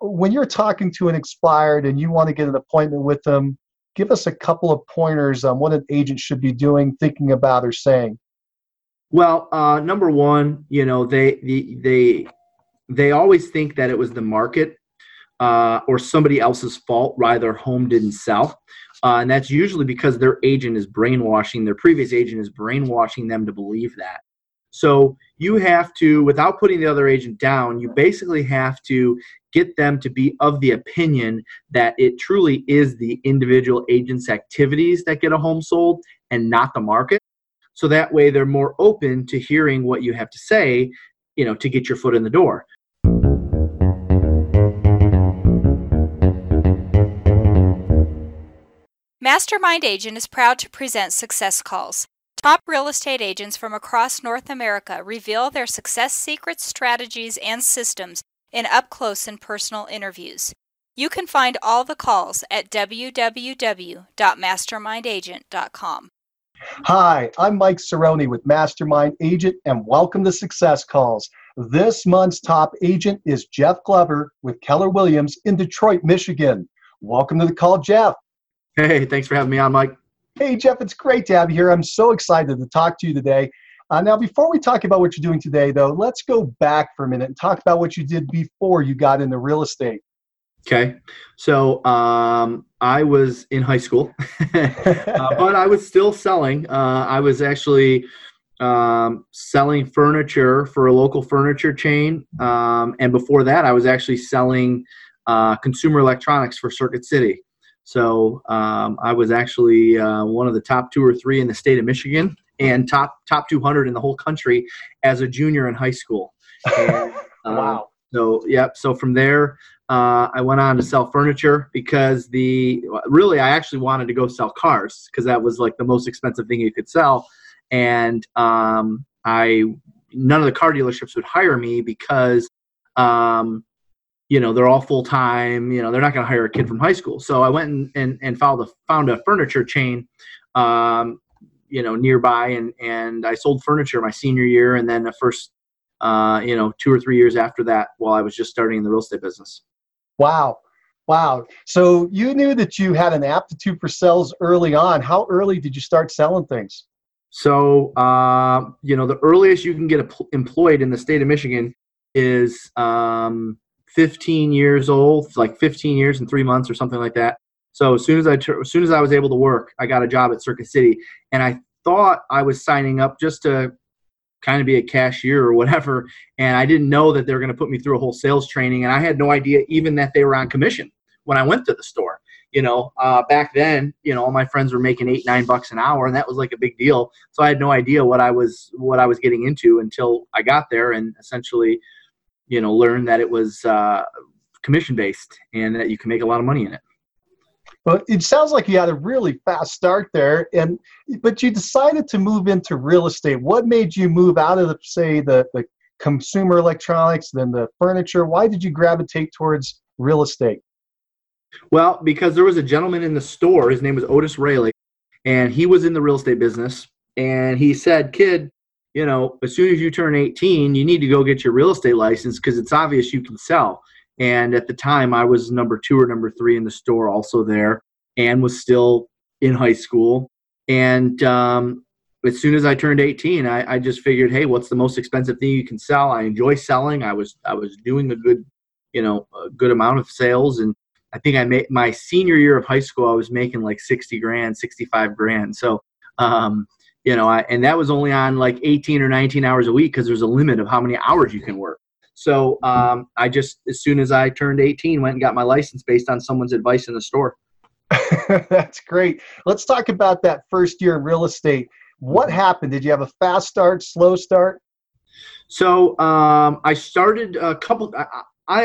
when you're talking to an expired and you want to get an appointment with them, give us a couple of pointers on what an agent should be doing, thinking about, or saying. Well, number one, you know, they always think that it was the market or somebody else's fault why their home didn't sell. And that's usually because their agent is brainwashing, their previous agent is brainwashing them to believe that. So you have to, without putting the other agent down, you basically have to get them to be of the opinion that it truly is the individual agent's activities that get a home sold and not the market. So that way they're more open to hearing what you have to say, you know, to get your foot in the door. Mastermind Agent is proud to present Success Calls. Top real estate agents from across North America reveal their success secrets, strategies, and systems in up-close and personal interviews. You can find all the calls at www.mastermindagent.com. Hi, I'm Mike Cerrone with Mastermind Agent, and welcome to Success Calls. This month's top agent is Jeff Glover with Keller Williams in Detroit, Michigan. Welcome to the call, Jeff. Hey, thanks for having me on, Mike. Hey, Jeff, it's great to have you here. I'm so excited to talk to you today. Now, before we talk about what you're doing today, though, let's go back for a minute and talk about what you did before you got into real estate. Okay. So I was in high school, but I was still selling. I was actually selling furniture for a local furniture chain. And before that, I was actually selling consumer electronics for Circuit City. So I was actually one of the top 2 or 3 in the state of Michigan and top 200 in the whole country as a junior in high school. And, wow. So, yeah. So from there, I went on to sell furniture because I actually wanted to go sell cars because that was like the most expensive thing you could sell. And none of the car dealerships would hire me because, you know, they're all full-time, you know, they're not going to hire a kid from high school. So I went and found a furniture chain, you know, nearby, and I sold furniture my senior year and then the first, 2 or 3 years after that while I was just starting in the real estate business. Wow. So you knew that you had an aptitude for sales early on. How early did you start selling things? So, the earliest you can get employed in the state of Michigan is 15 years old, like 15 years and 3 months or something like that. So as soon as I was able to work, I got a job at Circuit City, and I thought I was signing up just to kind of be a cashier or whatever. And I didn't know that they were going to put me through a whole sales training. And I had no idea even that they were on commission when I went to the store, you know, back then, you know, all my friends were making $8-9 an hour, and that was like a big deal. So I had no idea what I was getting into until I got there and essentially, you know, learned that it was commission-based and that you can make a lot of money in it. Well, it sounds like you had a really fast start there, but you decided to move into real estate. What made you move out of, the consumer electronics, then the furniture? Why did you gravitate towards real estate? Well, because there was a gentleman in the store. His name was Otis Raley, and he was in the real estate business. And he said, "Kid, you know, as soon as you turn 18, you need to go get your real estate license because it's obvious you can sell." And at the time, I was number 2 or number 3 in the store also there and was still in high school. And as soon as I turned 18, I just figured, hey, what's the most expensive thing you can sell? I enjoy selling. I was doing a good amount of sales. And I think I made my senior year of high school, I was making like 60 grand, 65 grand. So, and that was only on like 18 or 19 hours a week because there's a limit of how many hours you can work. So I just, as soon as I turned 18, went and got my license based on someone's advice in the store. That's great. Let's talk about that first year in real estate. What happened? Did you have a fast start, slow start? So I started I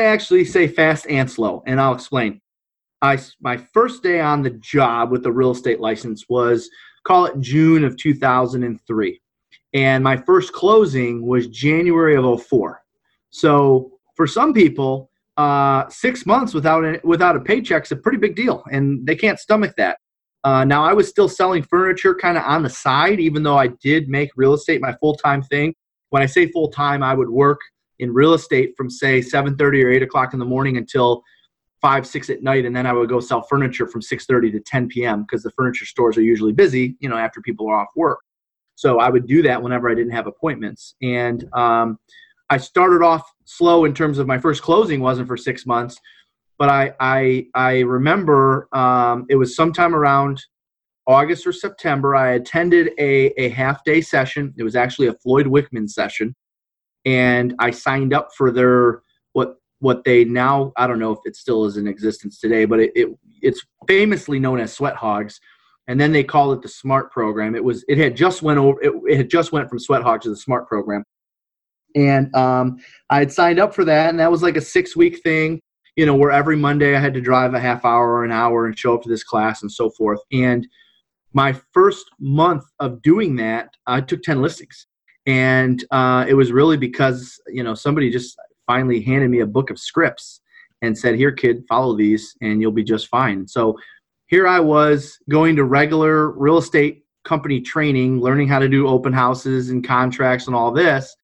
actually say fast and slow, and I'll explain. My first day on the job with the real estate license was, call it June of 2003. And my first closing was January of 2004. So for some people, 6 months without a paycheck is a pretty big deal, and they can't stomach that. Now, I was still selling furniture kind of on the side, even though I did make real estate my full-time thing. When I say full-time, I would work in real estate from say 7:30 or 8 o'clock in the morning until 5, 6 at night. And then I would go sell furniture from 6:30 to 10 PM because the furniture stores are usually busy, you know, after people are off work. So I would do that whenever I didn't have appointments. And I started off slow in terms of my first closing wasn't for 6 months, but I remember it was sometime around August or September. I attended a half-day session. It was actually a Floyd Wickman session, and I signed up for their what they now, I don't know if it still is in existence today, but it's famously known as Sweat Hogs, and then they call it the SMART program. It had just went from Sweat Hogs to the SMART program, and I had signed up for that, and that was like a 6-week thing, you know, where every Monday I had to drive a half hour or an hour and show up to this class and so forth. And my first month of doing that, I took 10 listings. And it was really because, you know, somebody just finally handed me a book of scripts and said, here, kid, follow these and you'll be just fine. So here I was going to regular real estate company training, learning how to do open houses and contracts and all this.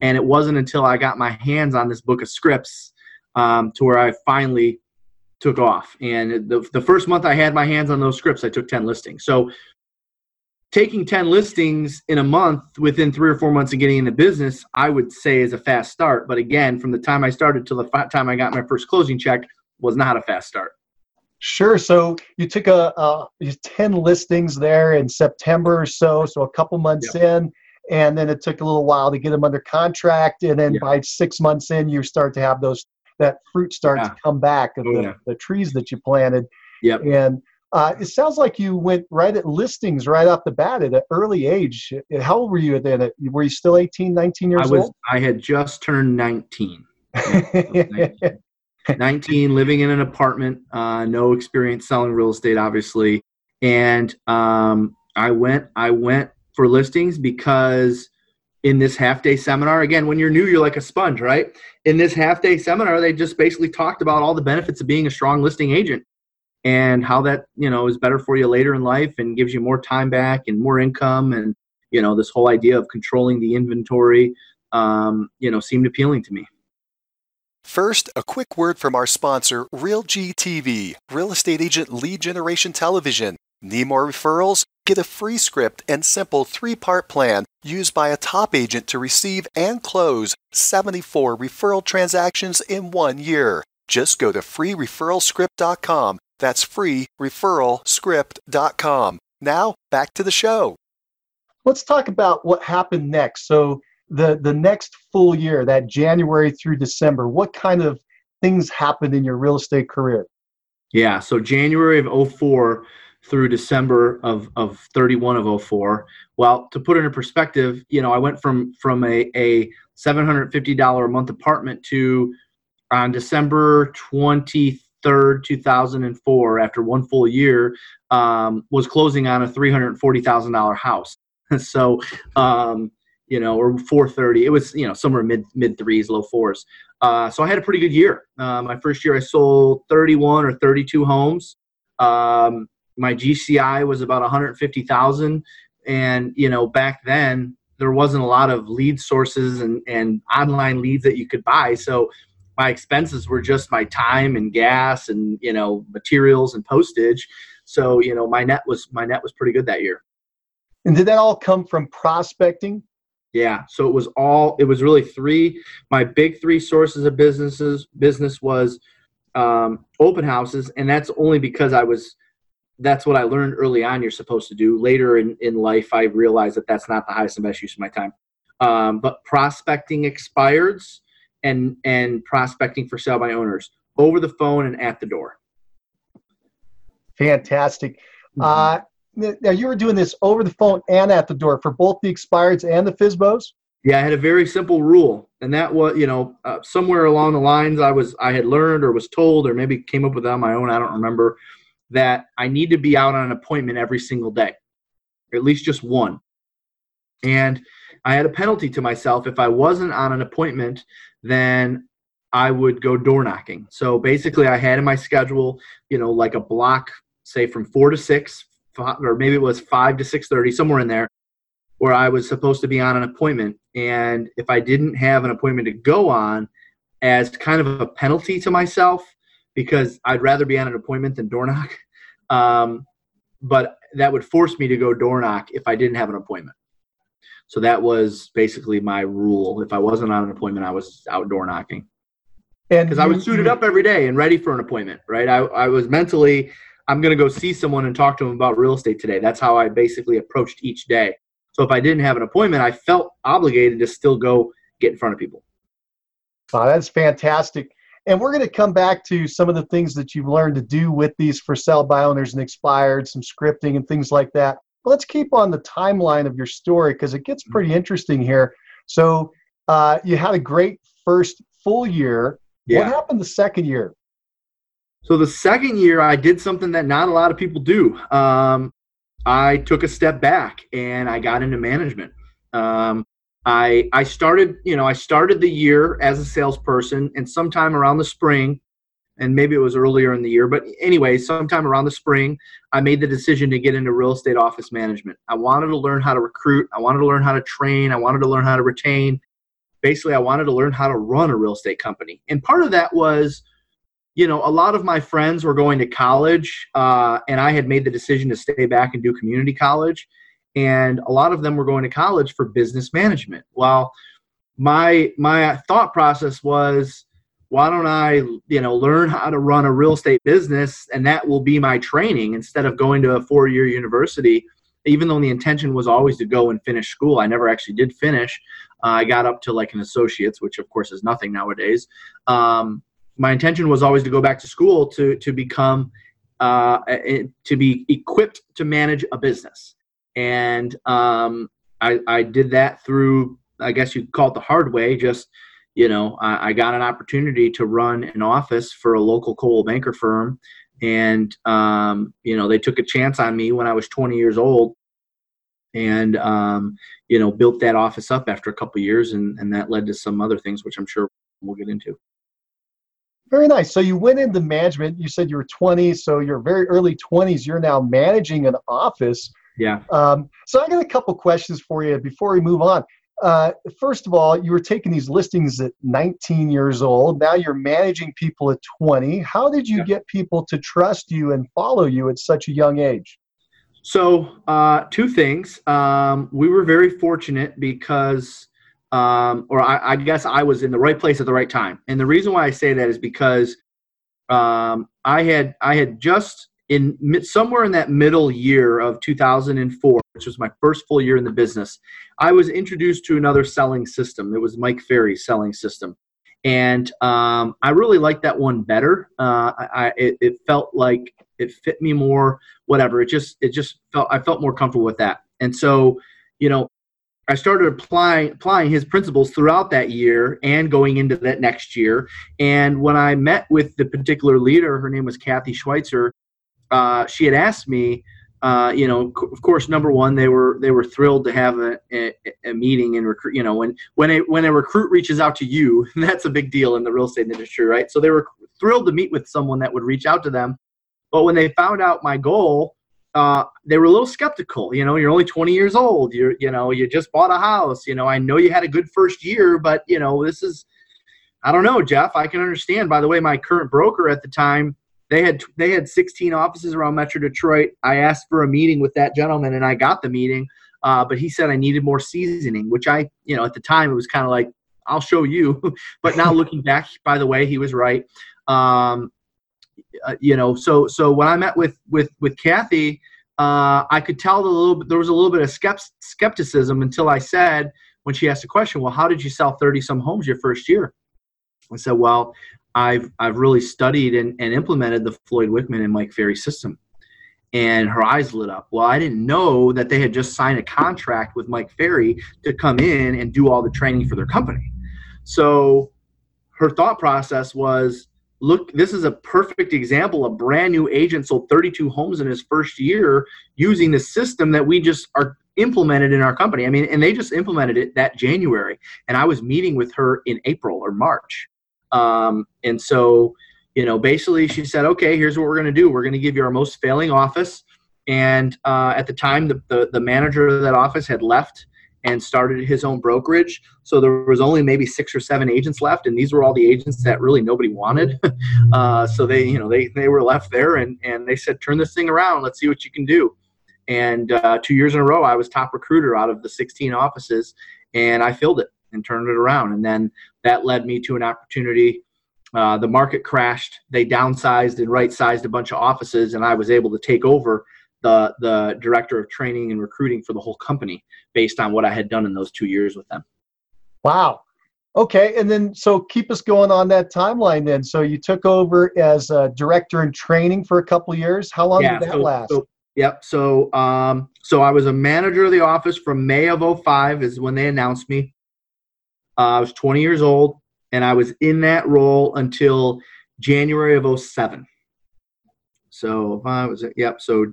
And it wasn't until I got my hands on this book of scripts to where I finally took off. And the first month I had my hands on those scripts, I took 10 listings. So taking 10 listings in a month within 3 or 4 months of getting into business, I would say is a fast start. But again, from the time I started till the time I got my first closing check was not a fast start. Sure. So you took 10 listings there in September or so a couple months in. And then it took a little while to get them under contract. And then by 6 months in, you start to have that fruit starts to come back of the trees that you planted. Yep. And it sounds like you went right at listings right off the bat at an early age. How old were you then? Were you still 18, 19 years old? I had just turned 19. 19, living in an apartment, no experience selling real estate, obviously. And I went for listings because in this half-day seminar, again, when you're new, you're like a sponge, right? In this half-day seminar, they just basically talked about all the benefits of being a strong listing agent and how that, you know, is better for you later in life and gives you more time back and more income. And, you know, this whole idea of controlling the inventory, you know, seemed appealing to me. First, a quick word from our sponsor, RealGTV, Real Estate Agent Lead Generation Television. Need more referrals? Get a free script and simple 3-part plan used by a top agent to receive and close 74 referral transactions in 1 year. Just go to freereferralscript.com. That's freereferralscript.com. Now, back to the show. Let's talk about what happened next. So the next full year, that January through December, what kind of things happened in your real estate career? Yeah, so January of 2004 through December of 31 of 2004. Well, to put it in perspective, you know, I went from a $750 a month apartment to on December 23rd, 2004, after one full year, was closing on a $340,000 house. So, you know, or 430, it was, you know, somewhere mid threes, low fours. So I had a pretty good year. My first year I sold 31 or 32 homes. My GCI was about $150,000, and you know back then there wasn't a lot of lead sources and online leads that you could buy. So my expenses were just my time and gas and you know materials and postage. So you know my net was pretty good that year. And did that all come from prospecting? Yeah. So it was really three. My big three sources of business was open houses, and that's only because that's what I learned early on you're supposed to do. Later in life, I realized that that's not the highest and best use of my time. But prospecting expireds and prospecting for sale by owners over the phone and at the door. Fantastic. Mm-hmm. Now, you were doing this over the phone and at the door for both the expireds and the FSBOs? Yeah, I had a very simple rule. And that was, you know, somewhere along the lines I had learned or was told or maybe came up with it on my own. I don't remember. That I need to be out on an appointment every single day, or at least just one. And I had a penalty to myself. If I wasn't on an appointment, then I would go door knocking. So basically I had in my schedule, you know, like a block, say from 4 to 6, or maybe it was 5 to 6:30, somewhere in there. where I was supposed to be on an appointment. And if I didn't have an appointment to go on, as kind of a penalty to myself, because I'd rather be on an appointment than door knock. But that would force me to go door knock if I didn't have an appointment. So that was basically my rule. If I wasn't on an appointment, I was out door knocking. Because I was suited up every day and ready for an appointment, right? I was mentally, I'm going to go see someone and talk to them about real estate today. That's how I basically approached each day. So if I didn't have an appointment, I felt obligated to still go get in front of people. Wow, that's fantastic. And we're going to come back to some of the things that you've learned to do with these for sale by owners and expired, some scripting and things like that. But let's keep on the timeline of your story because it gets pretty interesting here. So you had a great first full year. Yeah. What happened the second year? So the second year I did something that not a lot of people do. I took a step back and I got into management. I started the year as a salesperson, and sometime around the spring, and maybe it was earlier in the year, but anyway, sometime around the spring, I made the decision to get into real estate office management. I wanted to learn how to recruit. I wanted to learn how to train. I wanted to learn how to retain. Basically, I wanted to learn how to run a real estate company. And part of that was, you know, a lot of my friends were going to college, and I had made the decision to stay back and do community college. And a lot of them were going to college for business management. Well, my thought process was, why don't I, you know, learn how to run a real estate business, and that will be my training instead of going to a four-year university, even though the intention was always to go and finish school. I never actually did finish. I got up to like an associate's, which of course is nothing nowadays. My intention was always to go back to school to become, to be equipped to manage a business. And I did that through, I guess you'd call it the hard way. Just, you know, I got an opportunity to run an office for a local Coldwell Banker firm. And, you know, they took a chance on me when I was 20 years old and, you know, built that office up after a couple of years. And that led to some other things, which I'm sure we'll get into. Very nice. So you went into management. You said you were 20. So you're very early 20s. You're now managing an office. Yeah. So I got a couple questions for you before we move on. First of all, you were taking these listings at 19 years old. Now you're managing people at 20. How did you get people to trust you and follow you at such a young age? So two things. We were very fortunate because, I guess I was in the right place at the right time. And the reason why I say that is because I had just, in somewhere in that middle year of 2004, which was my first full year in the business, I was introduced to another selling system. It was Mike Ferry's selling system. And I really liked that one better. It felt like it fit me more, whatever. I felt more comfortable with that. And so, you know, I started applying his principles throughout that year and going into that next year. And when I met with the particular leader, her name was Kathy Schweitzer, she had asked me, you know, of course, number one, they were thrilled to have a meeting and recruit. You know, when a recruit reaches out to you, that's a big deal in the real estate industry, right? So they were thrilled to meet with someone that would reach out to them. But when they found out my goal, they were a little skeptical. You know, you're only 20 years old. You just bought a house. You know, I know you had a good first year, but you know, this is, I don't know, Jeff. I can understand. By the way, my current broker at the time, They had 16 offices around Metro Detroit. I asked for a meeting with that gentleman, and I got the meeting. But he said I needed more seasoning, which I, you know, at the time it was kind of like, I'll show you. But now looking back, by the way, he was right. You know, so when I met with Kathy, I could tell there was a little bit of skepticism until I said, when she asked the question, well, how did you sell 30 some homes your first year? I said, well, I've really studied and implemented the Floyd Wickman and Mike Ferry system. And her eyes lit up. Well, I didn't know that they had just signed a contract with Mike Ferry to come in and do all the training for their company. So her thought process was, look, this is a perfect example. A brand new agent sold 32 homes in his first year using the system that we just are implemented in our company. I mean, and they just implemented it that January. And I was meeting with her in April or March. And so, you know, basically she said, okay, here's what we're going to do. We're going to give you our most failing office. And at the time, the manager of that office had left and started his own brokerage. So there was only maybe 6 or 7 agents left, and these were all the agents that really nobody wanted. So they were left there, and they said, turn this thing around. Let's see what you can do. And 2 years in a row, I was top recruiter out of the 16 offices, and I filled it and turned it around. And then that led me to an opportunity. The market crashed. They downsized and right-sized a bunch of offices, and I was able to take over the director of training and recruiting for the whole company based on what I had done in those 2 years with them. Wow. Okay. And then, so keep us going on that timeline then. So you took over as a director in training for a couple of years. How long did that last? So I was a manager of the office from May of 2005 is when they announced me. I was 20 years old, and I was in that role until January of 2007. So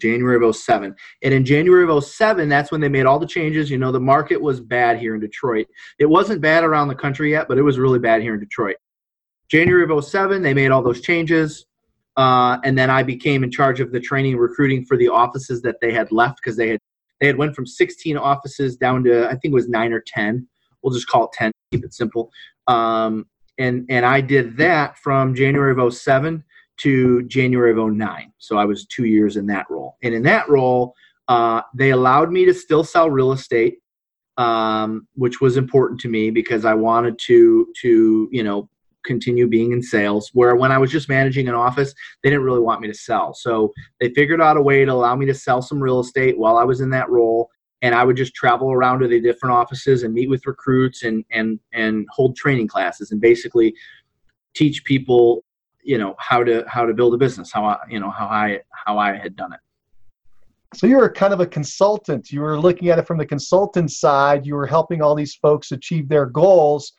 January of 2007. And in January of 2007, that's when they made all the changes. You know, the market was bad here in Detroit. It wasn't bad around the country yet, but it was really bad here in Detroit. January of 2007, they made all those changes. And then I became in charge of the training and recruiting for the offices that they had left, because they had went from 16 offices down to, I think it was 9 or 10. We'll just call it 10, keep it simple. And I did that from January of 2007 to January of 2009. So I was 2 years in that role. And in that role, they allowed me to still sell real estate, which was important to me because I wanted to continue being in sales, where when I was just managing an office, they didn't really want me to sell. So they figured out a way to allow me to sell some real estate while I was in that role. And I would just travel around to the different offices and meet with recruits and hold training classes and basically teach people, how to build a business, how I had done it. So you were kind of a consultant. You were looking at it from the consultant side. You were helping all these folks achieve their goals.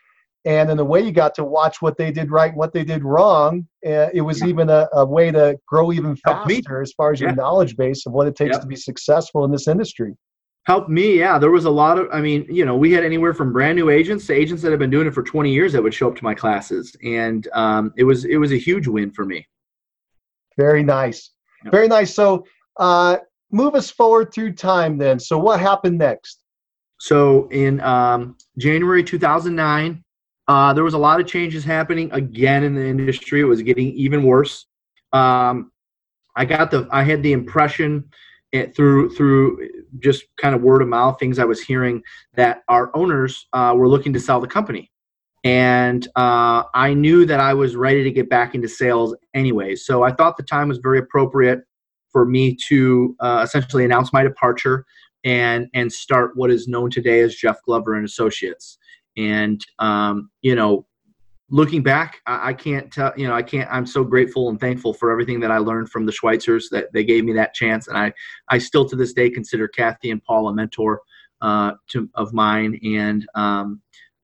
And in a way, you got to watch what they did right and what they did wrong. It was even a way to grow even faster as far as your knowledge base of what it takes to be successful in this industry. Helped me, yeah. There was a lot of, we had anywhere from brand new agents to agents that have been doing it for 20 years that would show up to my classes. And it was a huge win for me. Very nice. Yep. Very nice. So move us forward through time then. So what happened next? So in January 2009, there was a lot of changes happening again in the industry. It was getting even worse. I had the impression through just kind of word of mouth, things I was hearing, that our owners were looking to sell the company. And I knew that I was ready to get back into sales anyway. So I thought the time was very appropriate for me to essentially announce my departure and start what is known today as Jeff Glover and Associates. And, looking back, I'm so grateful and thankful for everything that I learned from the Schweitzers, that they gave me that chance. And I still to this day consider Kathy and Paul a mentor of mine. And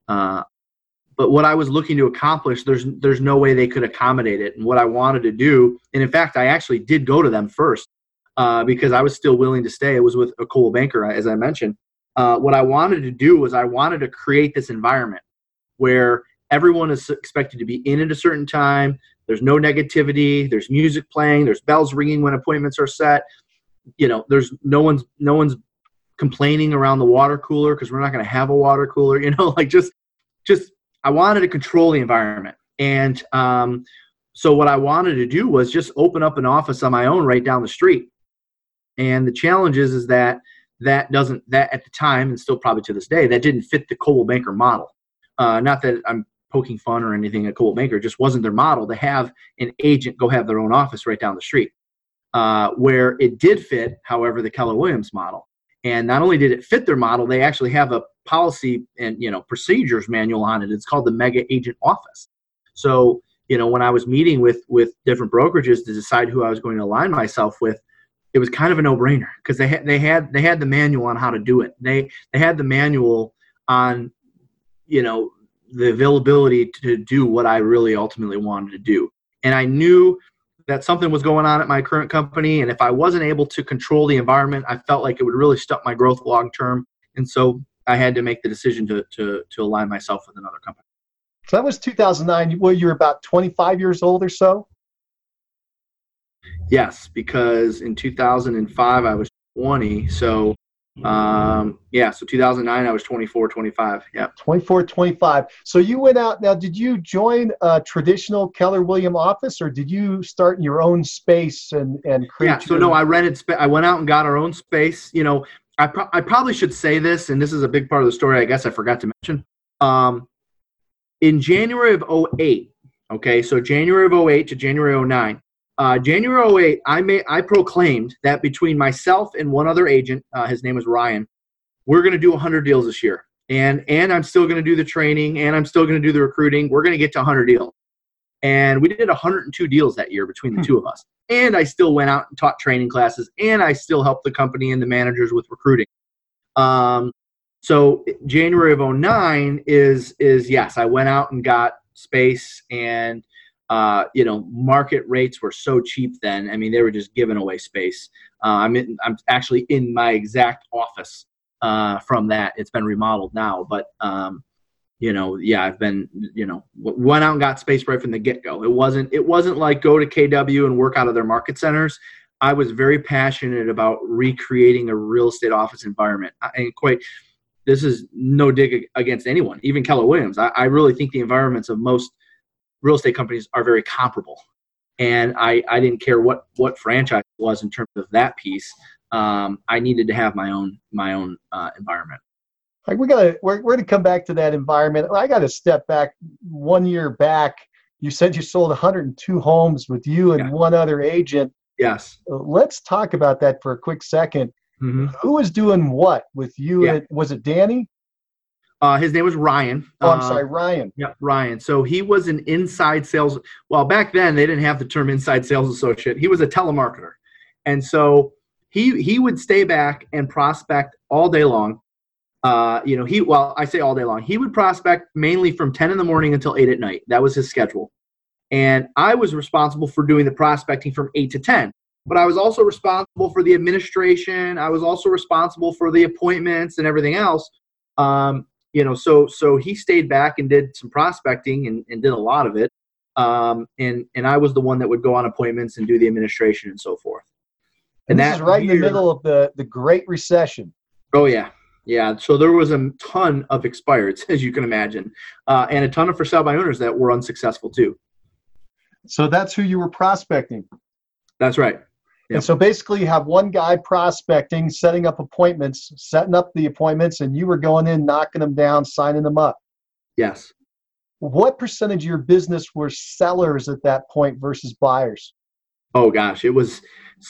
but what I was looking to accomplish, there's no way they could accommodate it. And what I wanted to do, and in fact, I actually did go to them first because I was still willing to stay. It was with a Coldwell Banker, as I mentioned. What I wanted to do was I wanted to create this environment where everyone is expected to be in at a certain time. There's no negativity. There's music playing. There's bells ringing when appointments are set. There's no one's complaining around the water cooler because we're not going to have a water cooler. Just I wanted to control the environment. And so what I wanted to do was just open up an office on my own right down the street. And the challenge is that at the time, and still probably to this day, that didn't fit the Coldwell Banker model. Not that I'm poking fun or anything at Coldwell Banker, just wasn't their model to have an agent go have their own office right down the street. Where it did fit, however, the Keller Williams model. And not only did it fit their model, they actually have a policy and procedures manual on it. It's called the Mega Agent Office. So when I was meeting with different brokerages to decide who I was going to align myself with, it was kind of a no-brainer because they had the manual on how to do it. They had the manual on the availability to do what I really ultimately wanted to do. And I knew that something was going on at my current company. And if I wasn't able to control the environment, I felt like it would really stunt my growth long-term. And so I had to make the decision to align myself with another company. So that was 2009. Well, you were about 25 years old or so? Yes, because in 2005, I was 20. So, so 2009, I was 24, 25. Yeah. 24, 25. So you went out. Now, did you join a traditional Keller Williams office, or did you start in your own space and create? Yeah. So no, I rented space. I went out and got our own space. You know, I probably should say this, and this is a big part of the story, I guess I forgot to mention. In January of 2008, okay, so January of 2008 to January of 2009, January 2008, I proclaimed that between myself and one other agent, his name was Ryan, we're going to do 100 deals this year. And I'm still going to do the training, and I'm still going to do the recruiting. We're going to get to 100 deals. And we did 102 deals that year between the two of us. And I still went out and taught training classes, and I still helped the company and the managers with recruiting. So January of 2009 is yes, I went out and got space, and you know, market rates were so cheap then. I mean, they were just giving away space. I'm actually in my exact office from that. It's been remodeled now, but you know, yeah, I've been, you know, went out and got space right from the get-go. It wasn't like go to KW and work out of their market centers. I was very passionate about recreating a real estate office environment. This is no dig against anyone, even Keller Williams. I really think the environments of most real estate companies are very comparable. And I didn't care what franchise it was in terms of that piece. I needed to have my own environment. Like we're going to come back to that environment. I got to step back. 1 year back, you said you sold 102 homes with you and one other agent. Yes. Let's talk about that for a quick second. Mm-hmm. Who was doing what with you? Yeah. Was it Danny? His name was Ryan. Oh, I'm sorry, Ryan. Yeah, Ryan. So he was an inside sales. Well, back then they didn't have the term inside sales associate. He was a telemarketer. And so he would stay back and prospect all day long. You know, I say all day long, he would prospect mainly from 10 in the morning until 8 at night. That was his schedule. And I was responsible for doing the prospecting from 8 to 10, but I was also responsible for the administration. I was also responsible for the appointments and everything else. You know, so he stayed back and did some prospecting and did a lot of it. And I was the one that would go on appointments and do the administration and so forth. And that's right in the middle of the Great Recession. Oh yeah. Yeah, so there was a ton of expireds, as you can imagine, and a ton of for sale by owners that were unsuccessful too. So that's who you were prospecting. That's right. Yep. And so basically you have one guy prospecting, setting up the appointments, and you were going in, knocking them down, signing them up. Yes. What percentage of your business were sellers at that point versus buyers? Oh, gosh, it was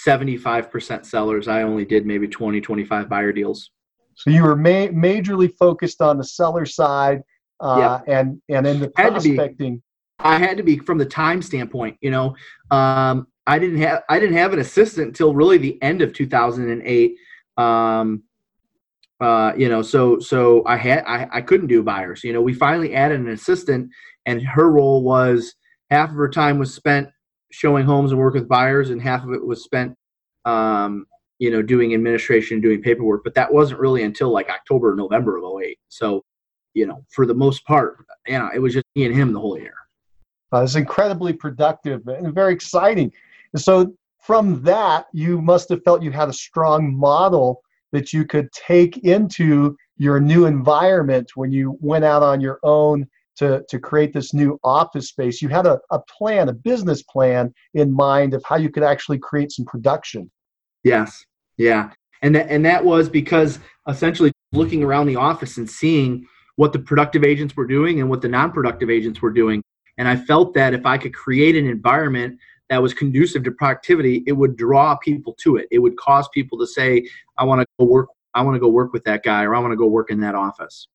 75% sellers. I only did maybe 20, 25 buyer deals. So you were majorly focused on the seller side, and in the prospecting. I had to be from the time standpoint. You know, I didn't have an assistant until really the end of 2008. You know, so I couldn't do buyers. You know, we finally added an assistant, and her role was half of her time was spent showing homes and work with buyers, and half of it was spent. You know, doing administration, doing paperwork, but that wasn't really until like October, November of 2008. So, you know, for the most part, you know, it was just me and him the whole year. It was incredibly productive and very exciting. And so from that, you must have felt you had a strong model that you could take into your new environment when you went out on your own to create this new office space. You had a plan, a business plan in mind of how you could actually create some production. Yes. Yeah. And that was because essentially looking around the office and seeing what the productive agents were doing and what the non-productive agents were doing. And I felt that if I could create an environment that was conducive to productivity, it would draw people to it. It would cause people to say, I want to go work with that guy, or I want to go work in that office.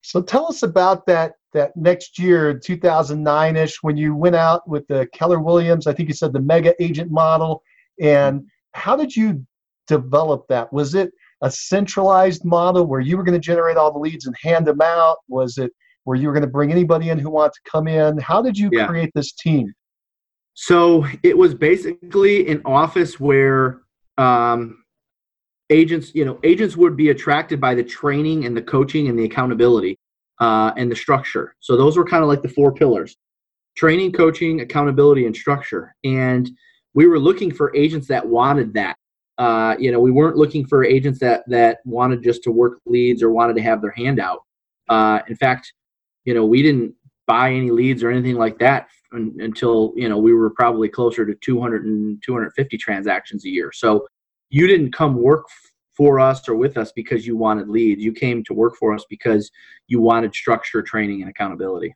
So tell us about that next year, 2009-ish, when you went out with the Keller Williams, I think you said the mega agent model. And how did you develop that? Was it a centralized model where you were going to generate all the leads and hand them out? Was it where you were going to bring anybody in who wanted to come in? How did you create this team? So it was basically an office where agents would be attracted by the training and the coaching and the accountability and the structure. So those were kind of like the four pillars: training, coaching, accountability, and structure. And we were looking for agents that wanted that. We weren't looking for agents that wanted just to work leads or wanted to have their hand out. In fact, we didn't buy any leads or anything like that until, we were probably closer to 200 and 250 transactions a year. So you didn't come work for us or with us because you wanted leads. You came to work for us because you wanted structure, training, and accountability.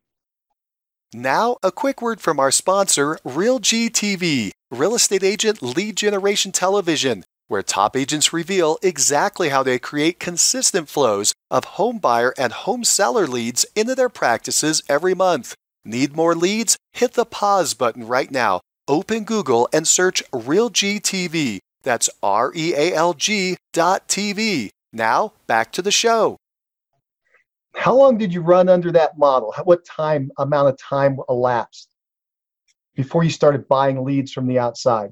Now, a quick word from our sponsor, RealGTV, Real Estate Agent Lead Generation Television, where top agents reveal exactly how they create consistent flows of home buyer and home seller leads into their practices every month. Need more leads? Hit the pause button right now. Open Google and search RealGTV. That's REALG.TV. Now, back to the show. How long did you run under that model? What amount of time elapsed before you started buying leads from the outside?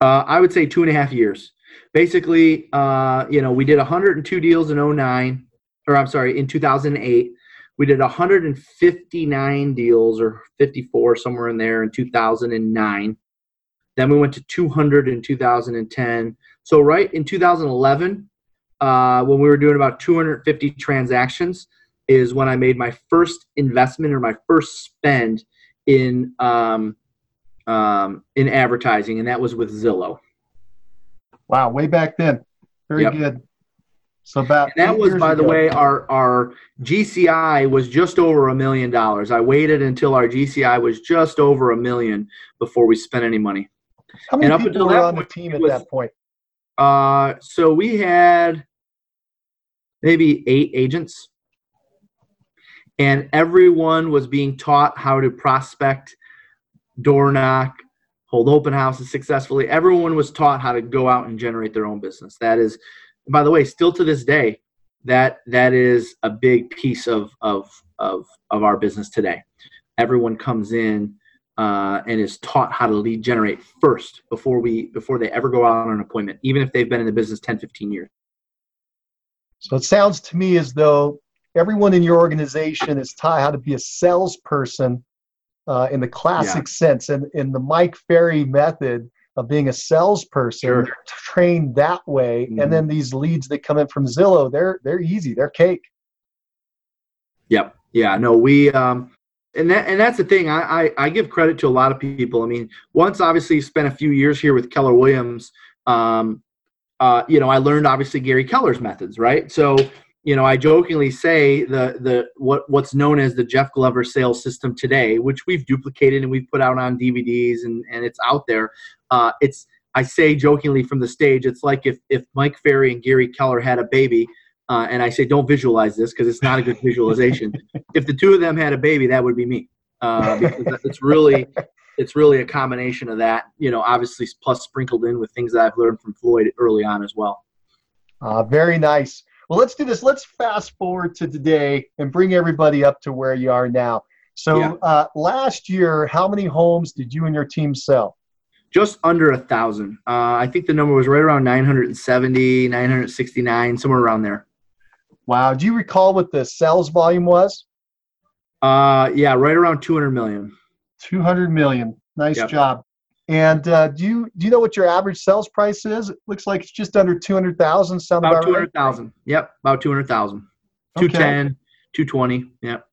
I would say 2.5 years. Basically, we did 102 deals in 2008. We did 159 deals or 54, somewhere in there, in 2009. Then we went to 200 in 2010. So right in 2011, when we were doing about 250 transactions is when I made my first investment or my first spend in advertising, and that was with Zillow. Wow, way back then. Very good. So about and that was, by the way, our GCI was just over $1 million. I waited until our GCI was just over $1 million before we spent any money. How many people were on the team at that point? So we had maybe 8 agents, and everyone was being taught how to prospect, door knock, hold open houses successfully. Everyone was taught how to go out and generate their own business. That is, by the way, still to this day, that is a big piece of our business today. Everyone comes in and is taught how to lead generate first before they ever go out on an appointment, even if they've been in the business 10, 15 years. So it sounds to me as though everyone in your organization is taught how to be a salesperson in the classic sense, and in the Mike Ferry method of being a salesperson, you're trained that way. Mm-hmm. And then these leads that come in from Zillow, they're easy, they're cake. Yep. Yeah. No, we And that's the thing. I give credit to a lot of people. I mean, once obviously you spent a few years here with Keller Williams, I learned obviously Gary Keller's methods, right? So, I jokingly say what's known as the Jeff Glover sales system today, which we've duplicated and we've put out on DVDs and it's out there. I say jokingly from the stage, it's like if Mike Ferry and Gary Keller had a baby. And I say, don't visualize this because it's not a good visualization. If the two of them had a baby, that would be me. Because it's really a combination of that, obviously, plus sprinkled in with things that I've learned from Floyd early on as well. Very nice. Well, let's do this. Let's fast forward to today and bring everybody up to where you are now. So last year, how many homes did you and your team sell? Just under 1,000. I think the number was right around 970, 969, somewhere around there. Wow. Do you recall what the sales volume was? Right around 200 million. 200 million. Nice job. And do you know what your average sales price is? It looks like it's just under 200,000. Sound about 200,000. Right? Yep, about 200,000. Okay. 210, 220. Yep.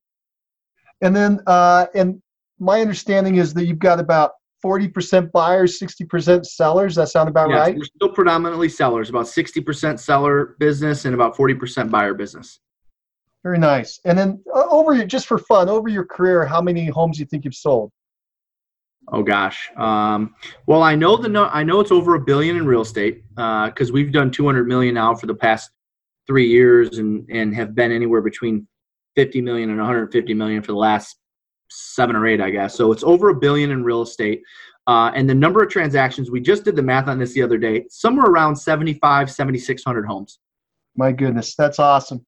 And then and my understanding is that you've got about 40% buyers, 60% sellers. That sound about right? We're still predominantly sellers, about 60% seller business and about 40% buyer business. Very nice. And then over your career, how many homes do you think you've sold? Oh gosh. Well, I know it's over $1 billion in real estate because we've done 200 million now for the past 3 years and have been anywhere between 50 million and 150 million for the last 7 or 8, I guess. So it's over $1 billion in real estate. And the number of transactions, we just did the math on this the other day, somewhere around 7,600 homes. My goodness. That's awesome.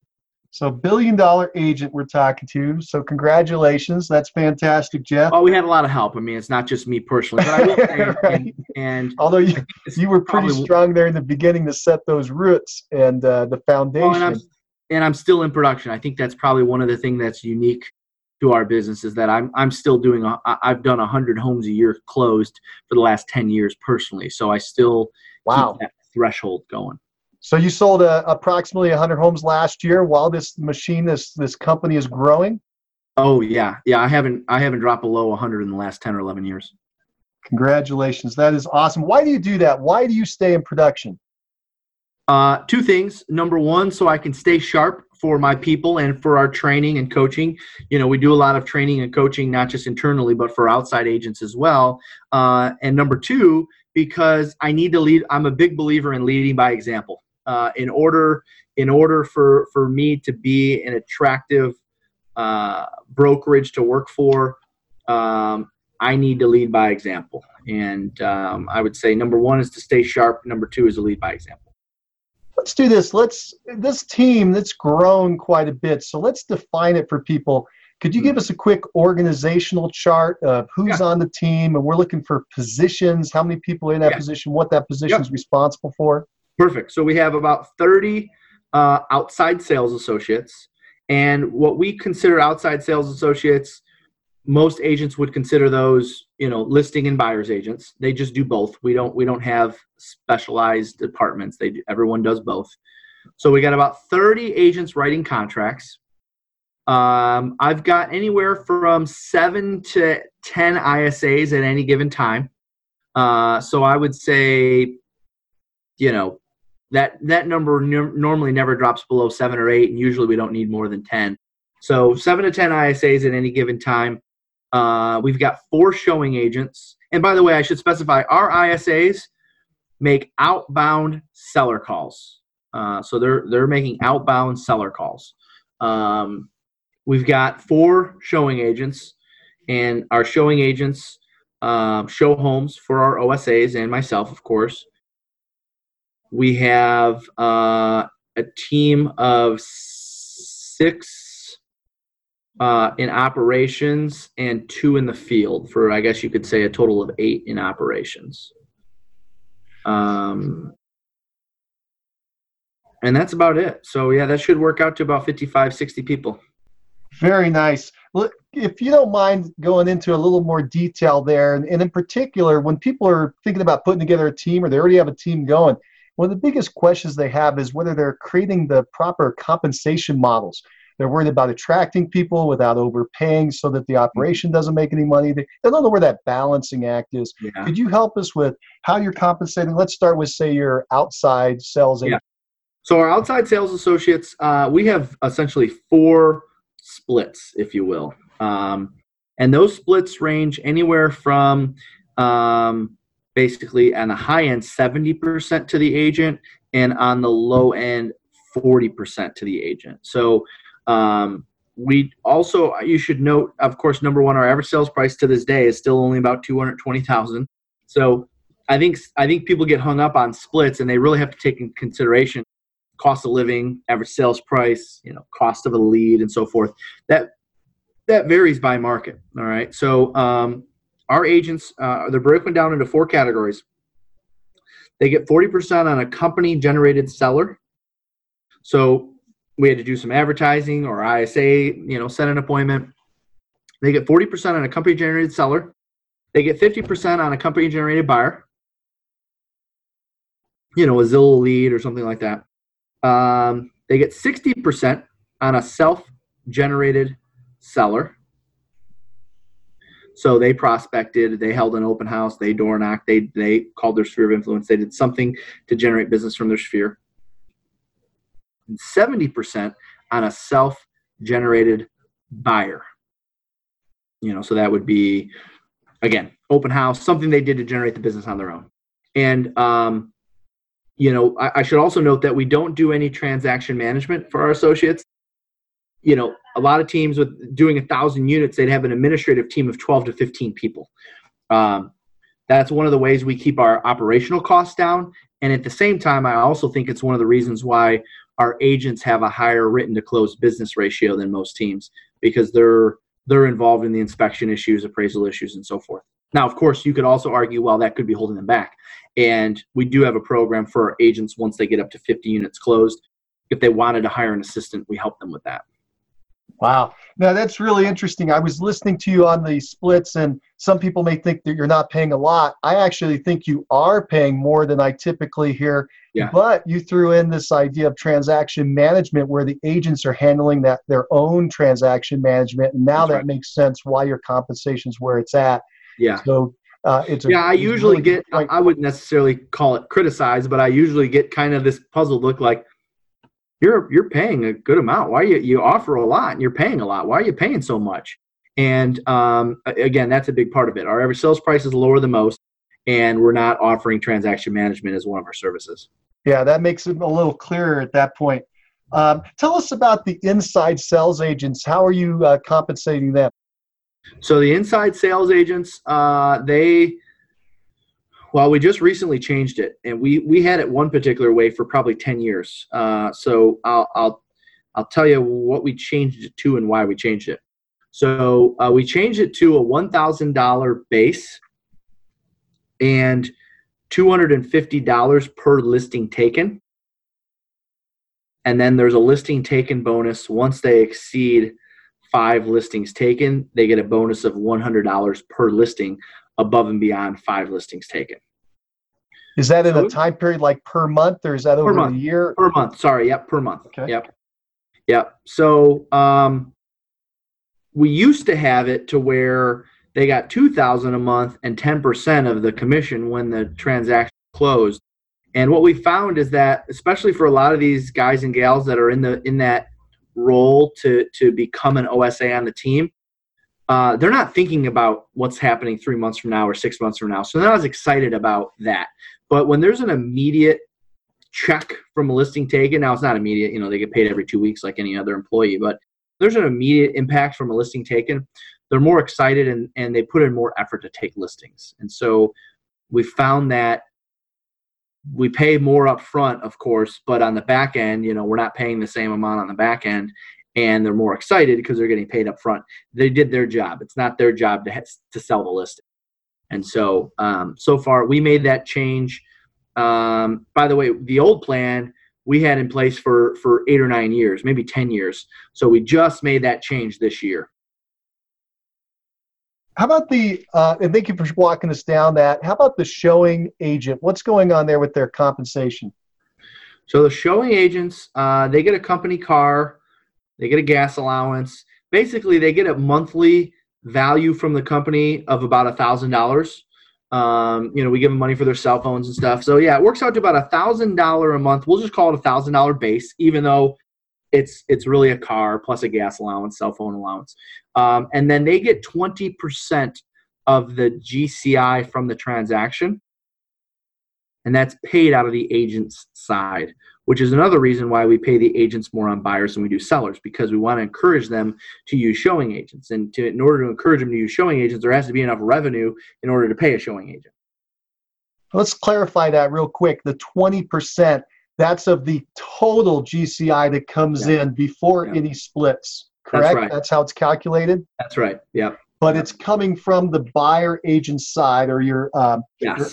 So $1 billion agent we're talking to. So congratulations. That's fantastic, Jeff. Oh, we had a lot of help. I mean, it's not just me personally, but I will say, right? and although you were pretty strong there in the beginning to set those roots and the foundation. Well, and I'm still in production. I think that's probably one of the things that's unique to our business is that I'm still doing, I've done 100 homes a year closed for the last 10 years personally. So I still keep that threshold going. So you sold approximately 100 homes last year while this machine, this company is growing? Oh yeah. Yeah. I haven't dropped below 100 in the last 10 or 11 years. Congratulations. That is awesome. Why do you do that? Why do you stay in production? Two things. Number one, so I can stay sharp for my people and for our training and coaching. You know, we do a lot of training and coaching, not just internally, but for outside agents as well. And number two, because I need to lead. I'm a big believer in leading by example. In order for me to be an attractive brokerage to work for, I need to lead by example. And I would say number one is to stay sharp. Number two is to lead by example. Let's do this. This team that's grown quite a bit, so let's define it for people. Could you give us a quick organizational chart of who's on the team? And we're looking for positions, how many people are in that position, what that position is responsible for. Perfect. So we have about 30 outside sales associates. And what we consider outside sales associates, most agents would consider those, you know, listing and buyer's agents. They just do both. We don't have specialized departments. Everyone does both. So we got about 30 agents writing contracts. I've got anywhere from 7 to 10 ISAs at any given time. So I would say, you know, that number normally never drops below 7 or 8, and usually we don't need more than 10. So 7 to 10 ISAs at any given time. We've got 4 showing agents. And by the way, I should specify our ISAs make outbound seller calls. So they're making outbound seller calls. We've got 4 showing agents, and our showing agents show homes for our OSAs and myself, of course. We have a team of 6 in operations and 2 in the field for, I guess you could say, a total of 8 in operations. And that's about it. So yeah, that should work out to about 55, 60 people. Very nice. Look, if you don't mind going into a little more detail there, and in particular, when people are thinking about putting together a team or they already have a team going, one of the biggest questions they have is whether they're creating the proper compensation models. They're worried about attracting people without overpaying so that the operation doesn't make any money. They don't know where that balancing act is. Yeah. Could you help us with how you're compensating? Let's start with, say, your outside sales agent. So our outside sales associates, we have essentially 4 splits, if you will. And those splits range anywhere from basically on the high end, 70% to the agent, and on the low end, 40% to the agent. So we also, you should note, of course, number one, our average sales price to this day is still only about $220,000. So I think people get hung up on splits, and they really have to take into consideration cost of living, average sales price, you know, cost of a lead, and so forth. That varies by market. All right. So our agents, they're broken down into 4 categories. They get 40% on a company generated seller. So we had to do some advertising or ISA, you know, set an appointment. They get 40% on a company-generated seller. They get 50% on a company-generated buyer, you know, a Zillow lead or something like that. They get 60% on a self-generated seller. So they prospected, they held an open house, they door knocked, they called their sphere of influence, they did something to generate business from their sphere. And 70% on a self-generated buyer. You know, so that would be, again, open house, something they did to generate the business on their own. And, you know, I should also note that we don't do any transaction management for our associates. You know, a lot of teams with doing 1,000 units, they'd have an administrative team of 12 to 15 people. That's one of the ways we keep our operational costs down. And at the same time, I also think it's one of the reasons why our agents have a higher written to close business ratio than most teams, because they're involved in the inspection issues, appraisal issues, and so forth. Now, of course, you could also argue, well, that could be holding them back. And we do have a program for our agents once they get up to 50 units closed. If they wanted to hire an assistant, we help them with that. Wow. Now, that's really interesting. I was listening to you on the splits, and some people may think that you're not paying a lot. I actually think you are paying more than I typically hear. Yeah. But you threw in this idea of transaction management where the agents are handling that their own transaction management. And now that makes sense why your compensation's where it's at. Yeah. So I usually really get, I wouldn't necessarily call it criticized, but I usually get kind of this puzzled look like, you're paying a good amount. Why you offer a lot and you're paying a lot? Why are you paying so much? And again, that's a big part of it. Our average sales price is lower than most, and we're not offering transaction management as one of our services. Yeah, that makes it a little clearer at that point. Tell us about the inside sales agents. How are you compensating them? So the inside sales agents, we just recently changed it, and we had it one particular way for probably 10 years. So I'll tell you what we changed it to and why we changed it. So we changed it to a $1,000 base and $250 per listing taken. And then there's a listing taken bonus. Once they exceed 5 listings taken, they get a bonus of $100 per listing above and beyond 5 listings taken. Is that in a time period like per month, or is that over a year? Per month. Sorry. Yep. Per month. Okay. Yep. So we used to have it to where they got $2,000 a month and 10% of the commission when the transaction closed. And what we found is that, especially for a lot of these guys and gals that are in that role to become an OSA on the team, they're not thinking about what's happening 3 months from now or 6 months from now. So they're not as excited about that. But when there's an immediate check from a listing taken, now it's not immediate, they get paid every 2 weeks like any other employee, but there's an immediate impact from a listing taken, they're more excited and they put in more effort to take listings. And so we found that we pay more up front, of course, but on the back end, we're not paying the same amount on the back end, and they're more excited because they're getting paid up front. They did their job. It's not their job to sell the listing. And so, so far, we made that change. By the way, the old plan we had in place for 8 or 9 years, maybe 10 years. So we just made that change this year. How about and thank you for walking us down that. How about the showing agent? What's going on there with their compensation? So the showing agents, they get a company car, they get a gas allowance. Basically, they get a monthly value from the company of about $1,000. We give them money for their cell phones and stuff. So yeah, it works out to about $1,000 a month. We'll just call it $1,000 base, even though it's really a car plus a gas allowance, cell phone allowance. And then they get 20% of the GCI from the transaction. And that's paid out of the agent's side, which is another reason why we pay the agents more on buyers than we do sellers, because we want to encourage them to use showing agents. And in order to encourage them to use showing agents, there has to be enough revenue in order to pay a showing agent. Let's clarify that real quick. The 20%. That's of the total GCI that comes in before any splits, correct? That's right. That's how it's calculated? That's right, yeah. But it's coming from the buyer agent side or your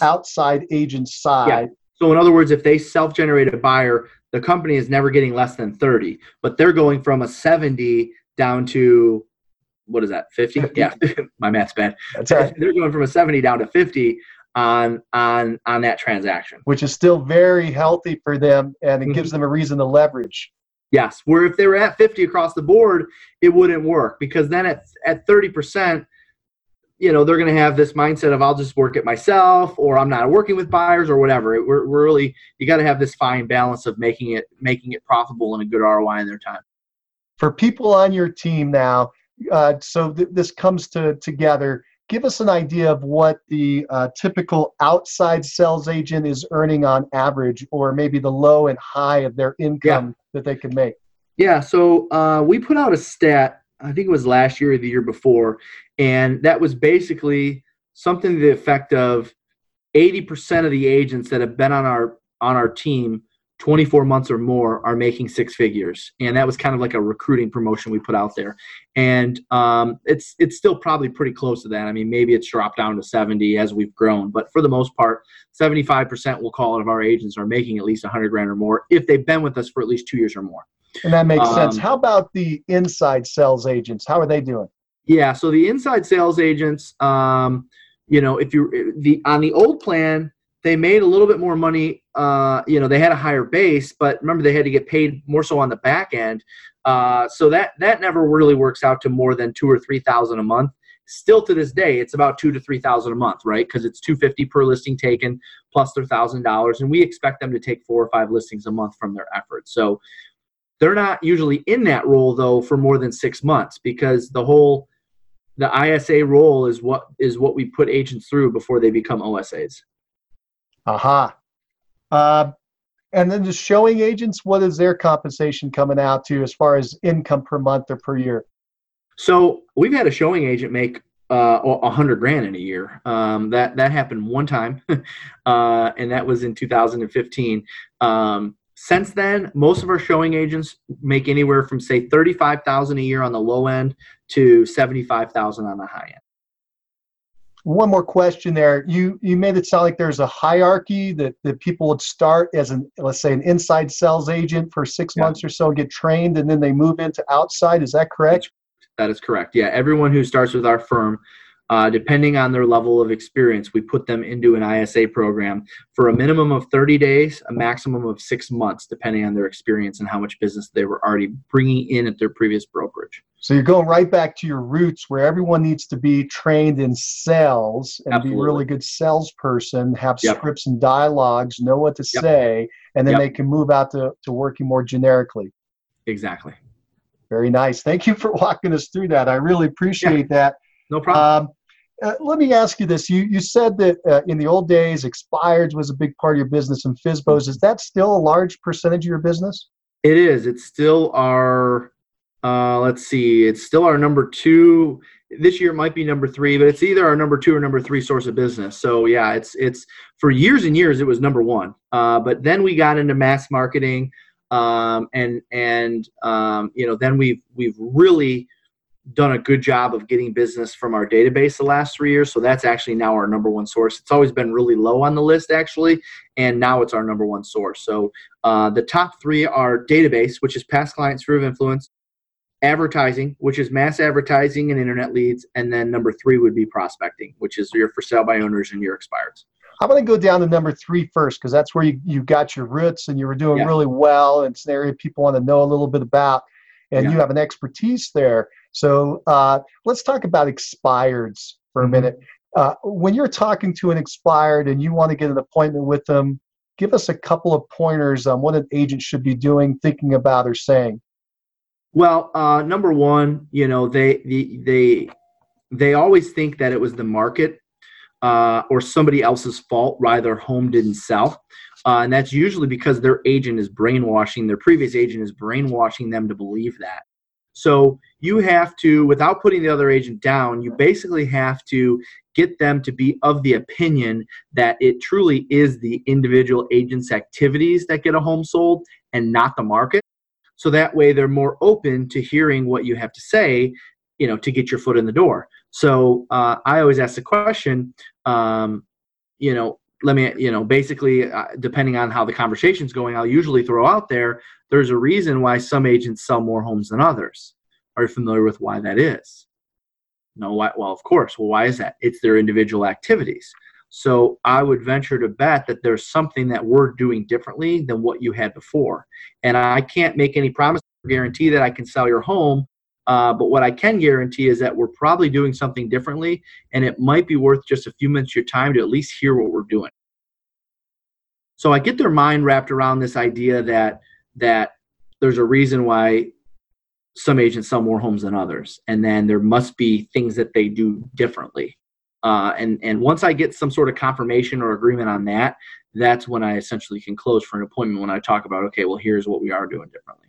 outside agent side. Yeah. So in other words, if they self-generate a buyer, the company is never getting less than 30, but they're going from a 70 down to, what is that, 50? Yeah, my math's bad. That's right. They're going from a 70 down to 50 on that transaction, which is still very healthy for them, and it gives them a reason to leverage. Yes, where if they were at 50 across the board, it wouldn't work, because then at 30%, they're going to have this mindset of I'll just work it myself, or I'm not working with buyers, or whatever. We're really, you got to have this fine balance of making it profitable and a good ROI in their time. For people on your team now, so this comes together. Give us an idea of what the typical outside sales agent is earning on average, or maybe the low and high of their income that they can make. Yeah, so we put out a stat, I think it was last year or the year before, and that was basically something to the effect of 80% of the agents that have been on our team 24 months or more are making 6 figures. And that was kind of like a recruiting promotion we put out there. And it's still probably pretty close to that. I mean, maybe it's dropped down to 70 as we've grown, but for the most part, 75%, we'll call it, of our agents are making at least $100,000 or more if they've been with us for at least 2 years or more. And that makes sense. How about the inside sales agents? How are they doing? Yeah. So the inside sales agents, on the old plan, they made a little bit more money. They had a higher base, but remember they had to get paid more so on the back end. So that never really works out to more than $2,000 or $3,000 a month. Still to this day, it's about $2,000 to $3,000 a month, right? Because it's $250 per listing taken plus their $1,000, and we expect them to take 4 or 5 listings a month from their efforts. So they're not usually in that role though for more than 6 months, because the ISA role is what we put agents through before they become OSAs. Aha. And then just showing agents, what is their compensation coming out to as far as income per month or per year? So we've had a showing agent make $100,000 in a year. That happened one time, and that was in 2015. Since then, most of our showing agents make anywhere from, say, $35,000 a year on the low end to $75,000 on the high end. One more question there. You made it sound like there's a hierarchy that people would start as let's say an inside sales agent for six months or so, get trained, and then they move into outside. Is that correct? That is correct. Yeah. Everyone who starts with our firm, depending on their level of experience, we put them into an ISA program for a minimum of 30 days, a maximum of 6 months, depending on their experience and how much business they were already bringing in at their previous brokerage. So you're going right back to your roots where everyone needs to be trained in sales and Absolutely. Be a really good salesperson, have scripts and dialogues, know what to say, and then they can move out to working more generically. Exactly. Very nice. Thank you for walking us through that. I really appreciate that. No problem. Let me ask you this. You said that in the old days, expireds was a big part of your business and FSBOs. Is that still a large percentage of your business? It is. It's still our, it's still our number two. This year it might be number three, but it's either our number two or number three source of business. So yeah, it's for years and years, it was number one. But then we got into mass marketing. Then we've really done a good job of getting business from our database the last 3 years. So that's actually now our number one source. It's always been really low on the list actually. And now it's our number one source. So, the top three are database, which is past clients, sphere of influence, advertising, which is mass advertising and internet leads. And then number three would be prospecting, which is your for sale by owners and your expireds. I'm going to go down to number three first, because that's where you got your roots and you were doing really well. And it's an area people want to know a little bit about, and you have an expertise there. So let's talk about expireds for a minute. When you're talking to an expired and you want to get an appointment with them, give us a couple of pointers on what an agent should be doing, thinking about, or saying. Well, number one, they always think that it was the market. Or somebody else's fault why their home didn't sell. And that's usually because their previous agent is brainwashing them to believe that. So you have to, without putting the other agent down, you basically have to get them to be of the opinion that it truly is the individual agent's activities that get a home sold and not the market. So that way they're more open to hearing what you have to say, to get your foot in the door. So I always ask the question, depending on how the conversation's going, I'll usually throw out there's a reason why some agents sell more homes than others. Are you familiar with why that is? No, why? Well, of course. Well, why is that? It's their individual activities. So I would venture to bet that there's something that we're doing differently than what you had before. And I can't make any promise or guarantee that I can sell your home. But what I can guarantee is that we're probably doing something differently, and it might be worth just a few minutes of your time to at least hear what we're doing. So I get their mind wrapped around this idea that there's a reason why some agents sell more homes than others, and then there must be things that they do differently. And once I get some sort of confirmation or agreement on that, that's when I essentially can close for an appointment, when I talk about, okay, well, here's what we are doing differently.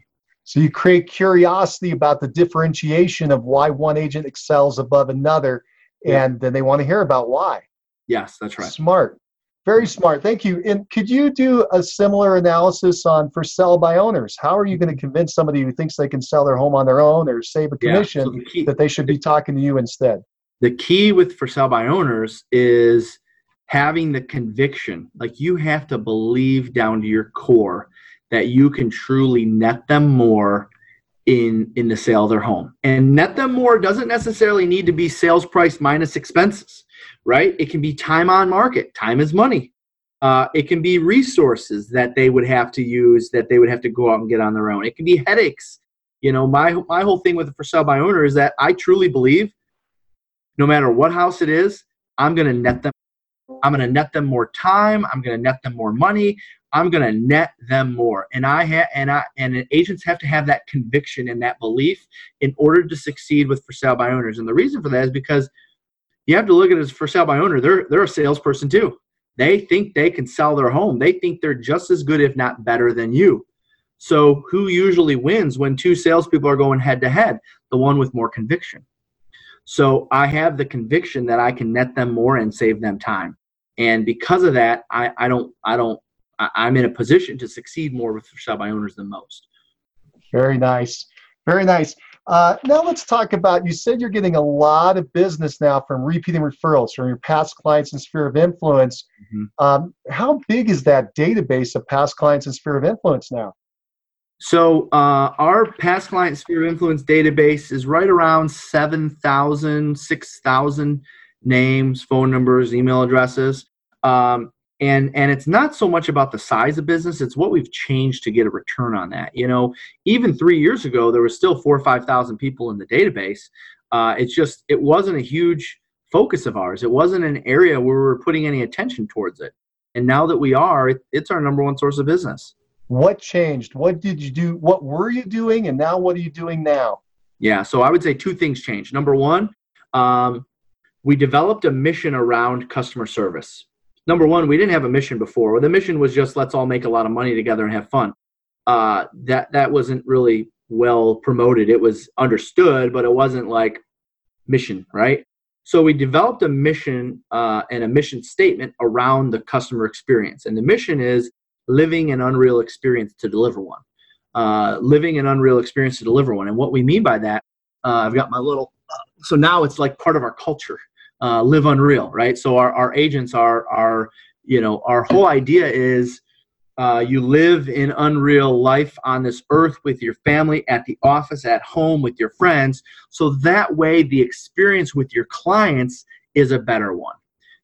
So you create curiosity about the differentiation of why one agent excels above another, and then they want to hear about why. Yes, that's right. Smart. Very smart. Thank you. And could you do a similar analysis on for sell by owners? How are you going to convince somebody who thinks they can sell their home on their own or save a commission that they should be talking to you instead? The key with for sell by owners is having the conviction. Like, you have to believe down to your core that you can truly net them more in the sale of their home. And net them more doesn't necessarily need to be sales price minus expenses, right? It can be time on market. Time is money. It can be resources that they would have to use, that they would have to go out and get on their own. It can be headaches. You know, my whole thing with the for sale by owner is that I truly believe no matter what house it is, I'm going to net them. I'm going to net them more time. I'm going to net them more money. I'm going to net them more. And agents have to have that conviction and that belief in order to succeed with for sale by owners. And the reason for that is because you have to look at it as for sale by owner. They're a salesperson too. They think they can sell their home. They think they're just as good, if not better, than you. So who usually wins when two salespeople are going head to head? The one with more conviction. So I have the conviction that I can net them more and save them time. And because of that, I'm in a position to succeed more with for sale by owners than most. Very nice. Very nice. Now let's talk about, you said you're getting a lot of business now from repeating referrals from your past clients and sphere of influence. Mm-hmm. How big is that database of past clients and sphere of influence now? So our past client sphere of influence database is right around 7,000, 6,000 names, phone numbers, email addresses. And it's not so much about the size of business, it's what we've changed to get a return on that. You know, even 3 years ago, there was still 4,000 or 5,000 people in the database. It wasn't a huge focus of ours. It wasn't an area where we were putting any attention towards it. And now that we are, it's our number one source of business. What changed? What did you do? What were you doing? And now what are you doing now? Yeah, so I would say two things changed. Number one, we developed a mission around customer service. Number one, we didn't have a mission before. The mission was just let's all make a lot of money together and have fun. That wasn't really well promoted. It was understood, but it wasn't like mission, right? So we developed a mission and a mission statement around the customer experience. And the mission is living an unreal experience to deliver one. And what we mean by that, I've got my little, so now it's like part of our culture. Live unreal, right? So our agents are, you know, our whole idea is you live an unreal life on this earth with your family, at the office, at home, with your friends. So that way the experience with your clients is a better one.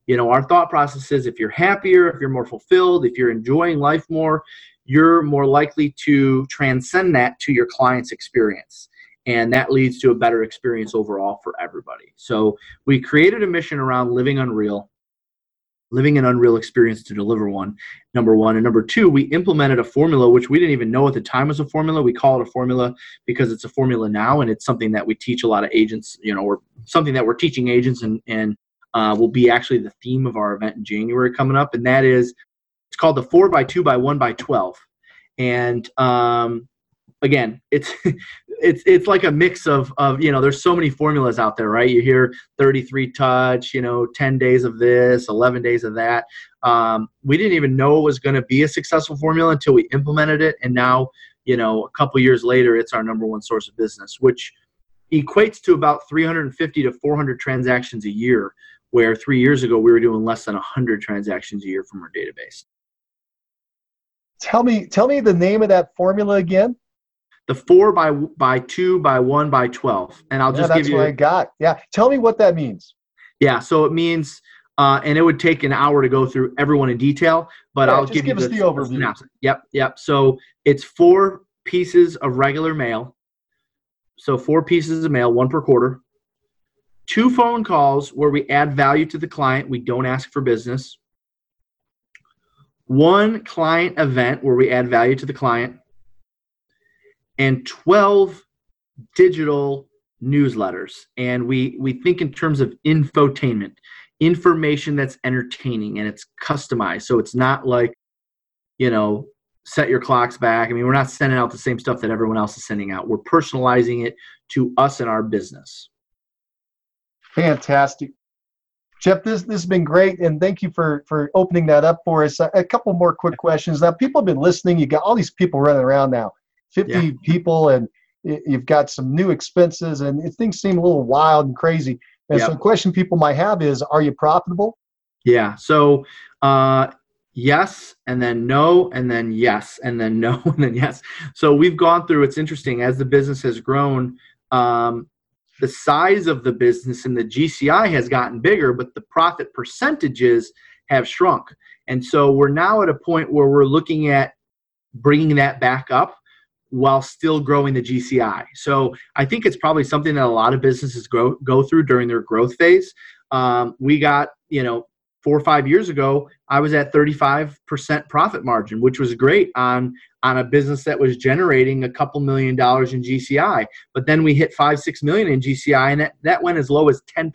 You know, our thought process is if you're happier, if you're more fulfilled, if you're enjoying life more, you're more likely to transcend that to your client's experience. And that leads to a better experience overall for everybody. So we created a mission around living an unreal experience to deliver one, number one. And number two, we implemented a formula, which we didn't even know at the time was a formula. We call it a formula because it's a formula now, and it's something that we teach a lot of agents, you know, or something that we're teaching agents and will be actually the theme of our event in January coming up. And that is, it's called the 4x2x1x12. And again, it's like a mix of, you know, there's so many formulas out there, right? You hear 33 touch, you know, 10 days of this, 11 days of that. We didn't even know it was going to be a successful formula until we implemented it. And now, you know, a couple years later, it's our number one source of business, which equates to about 350 to 400 transactions a year, where 3 years ago, we were doing less than 100 transactions a year from our database. Tell me the name of that formula again. The 4x2x1x12. And I'll just give you. That's what I got. Yeah. Tell me what that means. Yeah. So it means, and it would take an hour to go through everyone in detail, but I'll give you the overview. Yep. So it's 4 pieces of regular mail. So 4 pieces of mail, one per quarter, 2 phone calls where we add value to the client. We don't ask for business. 1 client event where we add value to the client. And 12 digital newsletters. And we think in terms of infotainment, information that's entertaining and it's customized. So it's not like, you know, set your clocks back. I mean, we're not sending out the same stuff that everyone else is sending out. We're personalizing it to us and our business. Fantastic. Jeff, this has been great, and thank you for opening that up for us. A couple more quick questions. Now, people have been listening. You got all these people running around now. 50 people, and you've got some new expenses, and things seem a little wild and crazy. And so the question people might have is, are you profitable? Yeah. So yes, and then no, and then yes, and then no, and then yes. So we've gone through, it's interesting, as the business has grown, the size of the business and the GCI has gotten bigger, but the profit percentages have shrunk. And so we're now at a point where we're looking at bringing that back up while still growing the GCI. So I think it's probably something that a lot of businesses go through during their growth phase. We got, 4 or 5 years ago, I was at 35% profit margin, which was great on a business that was generating a couple $1 million in GCI. But then we hit 5-6 million in GCI, and that went as low as 10%.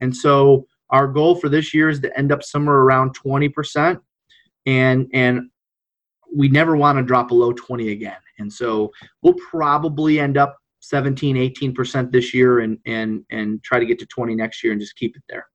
And so our goal for this year is to end up somewhere around 20%, and we never want to drop below 20 again. And so we'll probably end up 17-18% this year and try to get to 20 next year and just keep it there.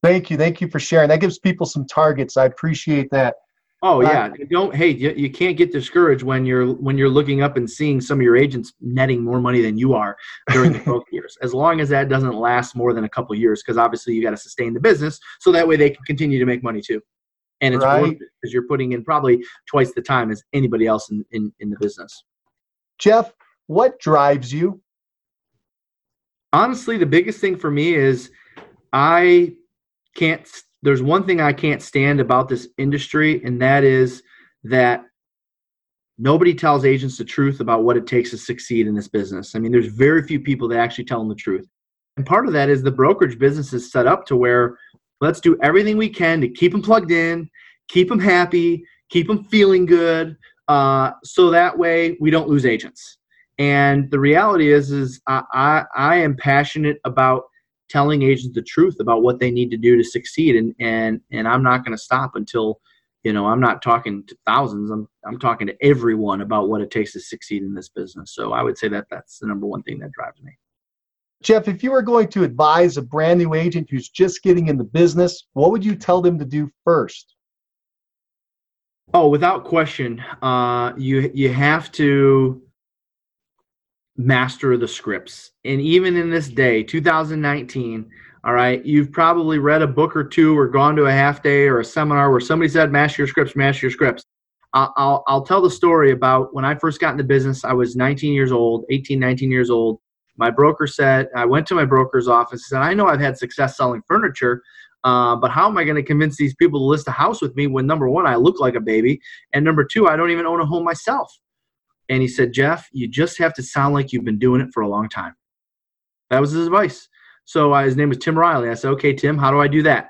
Thank you. Thank you for sharing. That gives people some targets. I appreciate that. Oh yeah. You can't get discouraged when you're looking up and seeing some of your agents netting more money than you are during the growth years, as long as that doesn't last more than a couple of years, because obviously you got to sustain the business so that way they can continue to make money too. And it's right, worth it, because you're putting in probably twice the time as anybody else in the business. Jeff, what drives you? Honestly, the biggest thing for me is there's one thing I can't stand about this industry, and that is that nobody tells agents the truth about what it takes to succeed in this business. I mean, there's very few people that actually tell them the truth. And part of that is the brokerage business is set up to where let's do everything we can to keep them plugged in, keep them happy, keep them feeling good, so that way we don't lose agents. And the reality is I am passionate about telling agents the truth about what they need to do to succeed, and I'm not going to stop until, I'm not talking to thousands. I'm talking to everyone about what it takes to succeed in this business. So I would say that that's the number one thing that drives me. Jeff, if you were going to advise a brand new agent who's just getting in the business, what would you tell them to do first? Oh, without question, you have to master the scripts. And even in this day, 2019, all right, you've probably read a book or two or gone to a half day or a seminar where somebody said, master your scripts, master your scripts. I'll tell the story about when I first got in the business. I was 19 years old. My broker said, I went to my broker's office and I know I've had success selling furniture, but how am I going to convince these people to list a house with me when, number one, I look like a baby, and number two, I don't even own a home myself? And he said, Jeff, you just have to sound like you've been doing it for a long time. That was his advice. So his name was Tim Riley. I said, okay, Tim, how do I do that?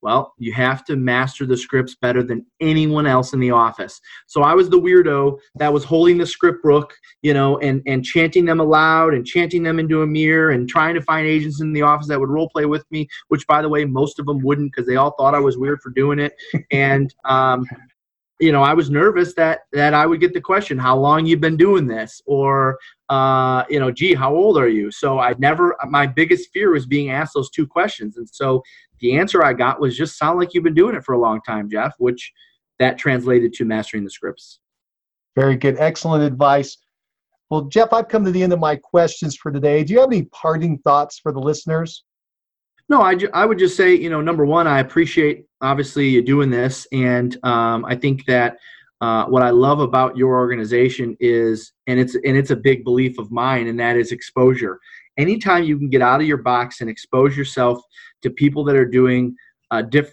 Well, you have to master the scripts better than anyone else in the office. So I was the weirdo that was holding the script book, and chanting them aloud and chanting them into a mirror and trying to find agents in the office that would role play with me, which, by the way, most of them wouldn't, because they all thought I was weird for doing it. And, I was nervous that I would get the question, how long you been doing this? Or, gee, how old are you? So my biggest fear was being asked those two questions. And so the answer I got was just sound like you've been doing it for a long time, Jeff, which that translated to mastering the scripts. Very good. Excellent advice. Well, Jeff, I've come to the end of my questions for today. Do you have any parting thoughts for the listeners? No, I would just say, number one, I appreciate, obviously, you doing this. And I think that what I love about your organization is, and it's a big belief of mine, and that is exposure. Anytime you can get out of your box and expose yourself to people that are doing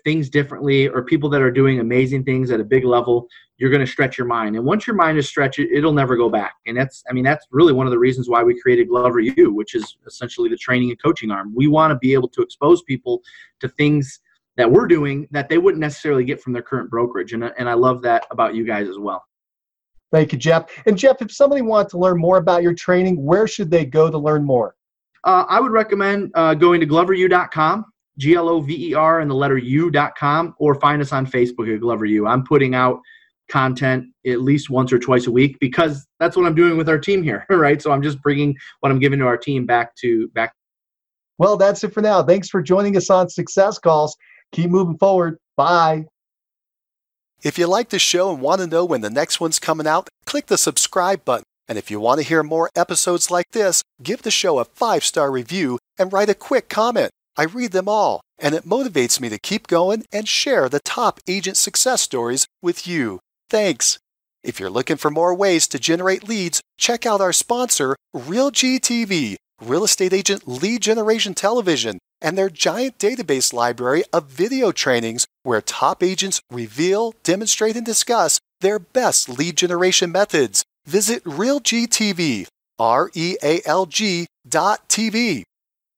things differently, or people that are doing amazing things at a big level, you're going to stretch your mind. And once your mind is stretched, it'll never go back. And that's really one of the reasons why we created GloverU, which is essentially the training and coaching arm. We want to be able to expose people to things that we're doing that they wouldn't necessarily get from their current brokerage. And I love that about you guys as well. Thank you, Jeff. And Jeff, if somebody wants to learn more about your training, where should they go to learn more? I would recommend going to GloverU.com. GLOVER and the letter U.com, or find us on Facebook at GloverU. I'm putting out content at least once or twice a week, because that's what I'm doing with our team here, right? So I'm just bringing what I'm giving to our team back. Well, that's it for now. Thanks for joining us on Success Calls. Keep moving forward. Bye. If you like this show and want to know when the next one's coming out, click the subscribe button. And if you want to hear more episodes like this, give the show a 5-star review and write a quick comment. I read them all. and it motivates me to keep going and share the top agent success stories with you. Thanks. If you're looking for more ways to generate leads, check out our sponsor, RealGTV, Real Estate Agent Lead Generation Television, and their giant database library of video trainings where top agents reveal, demonstrate, and discuss their best lead generation methods. Visit RealGTV, REALG.TV.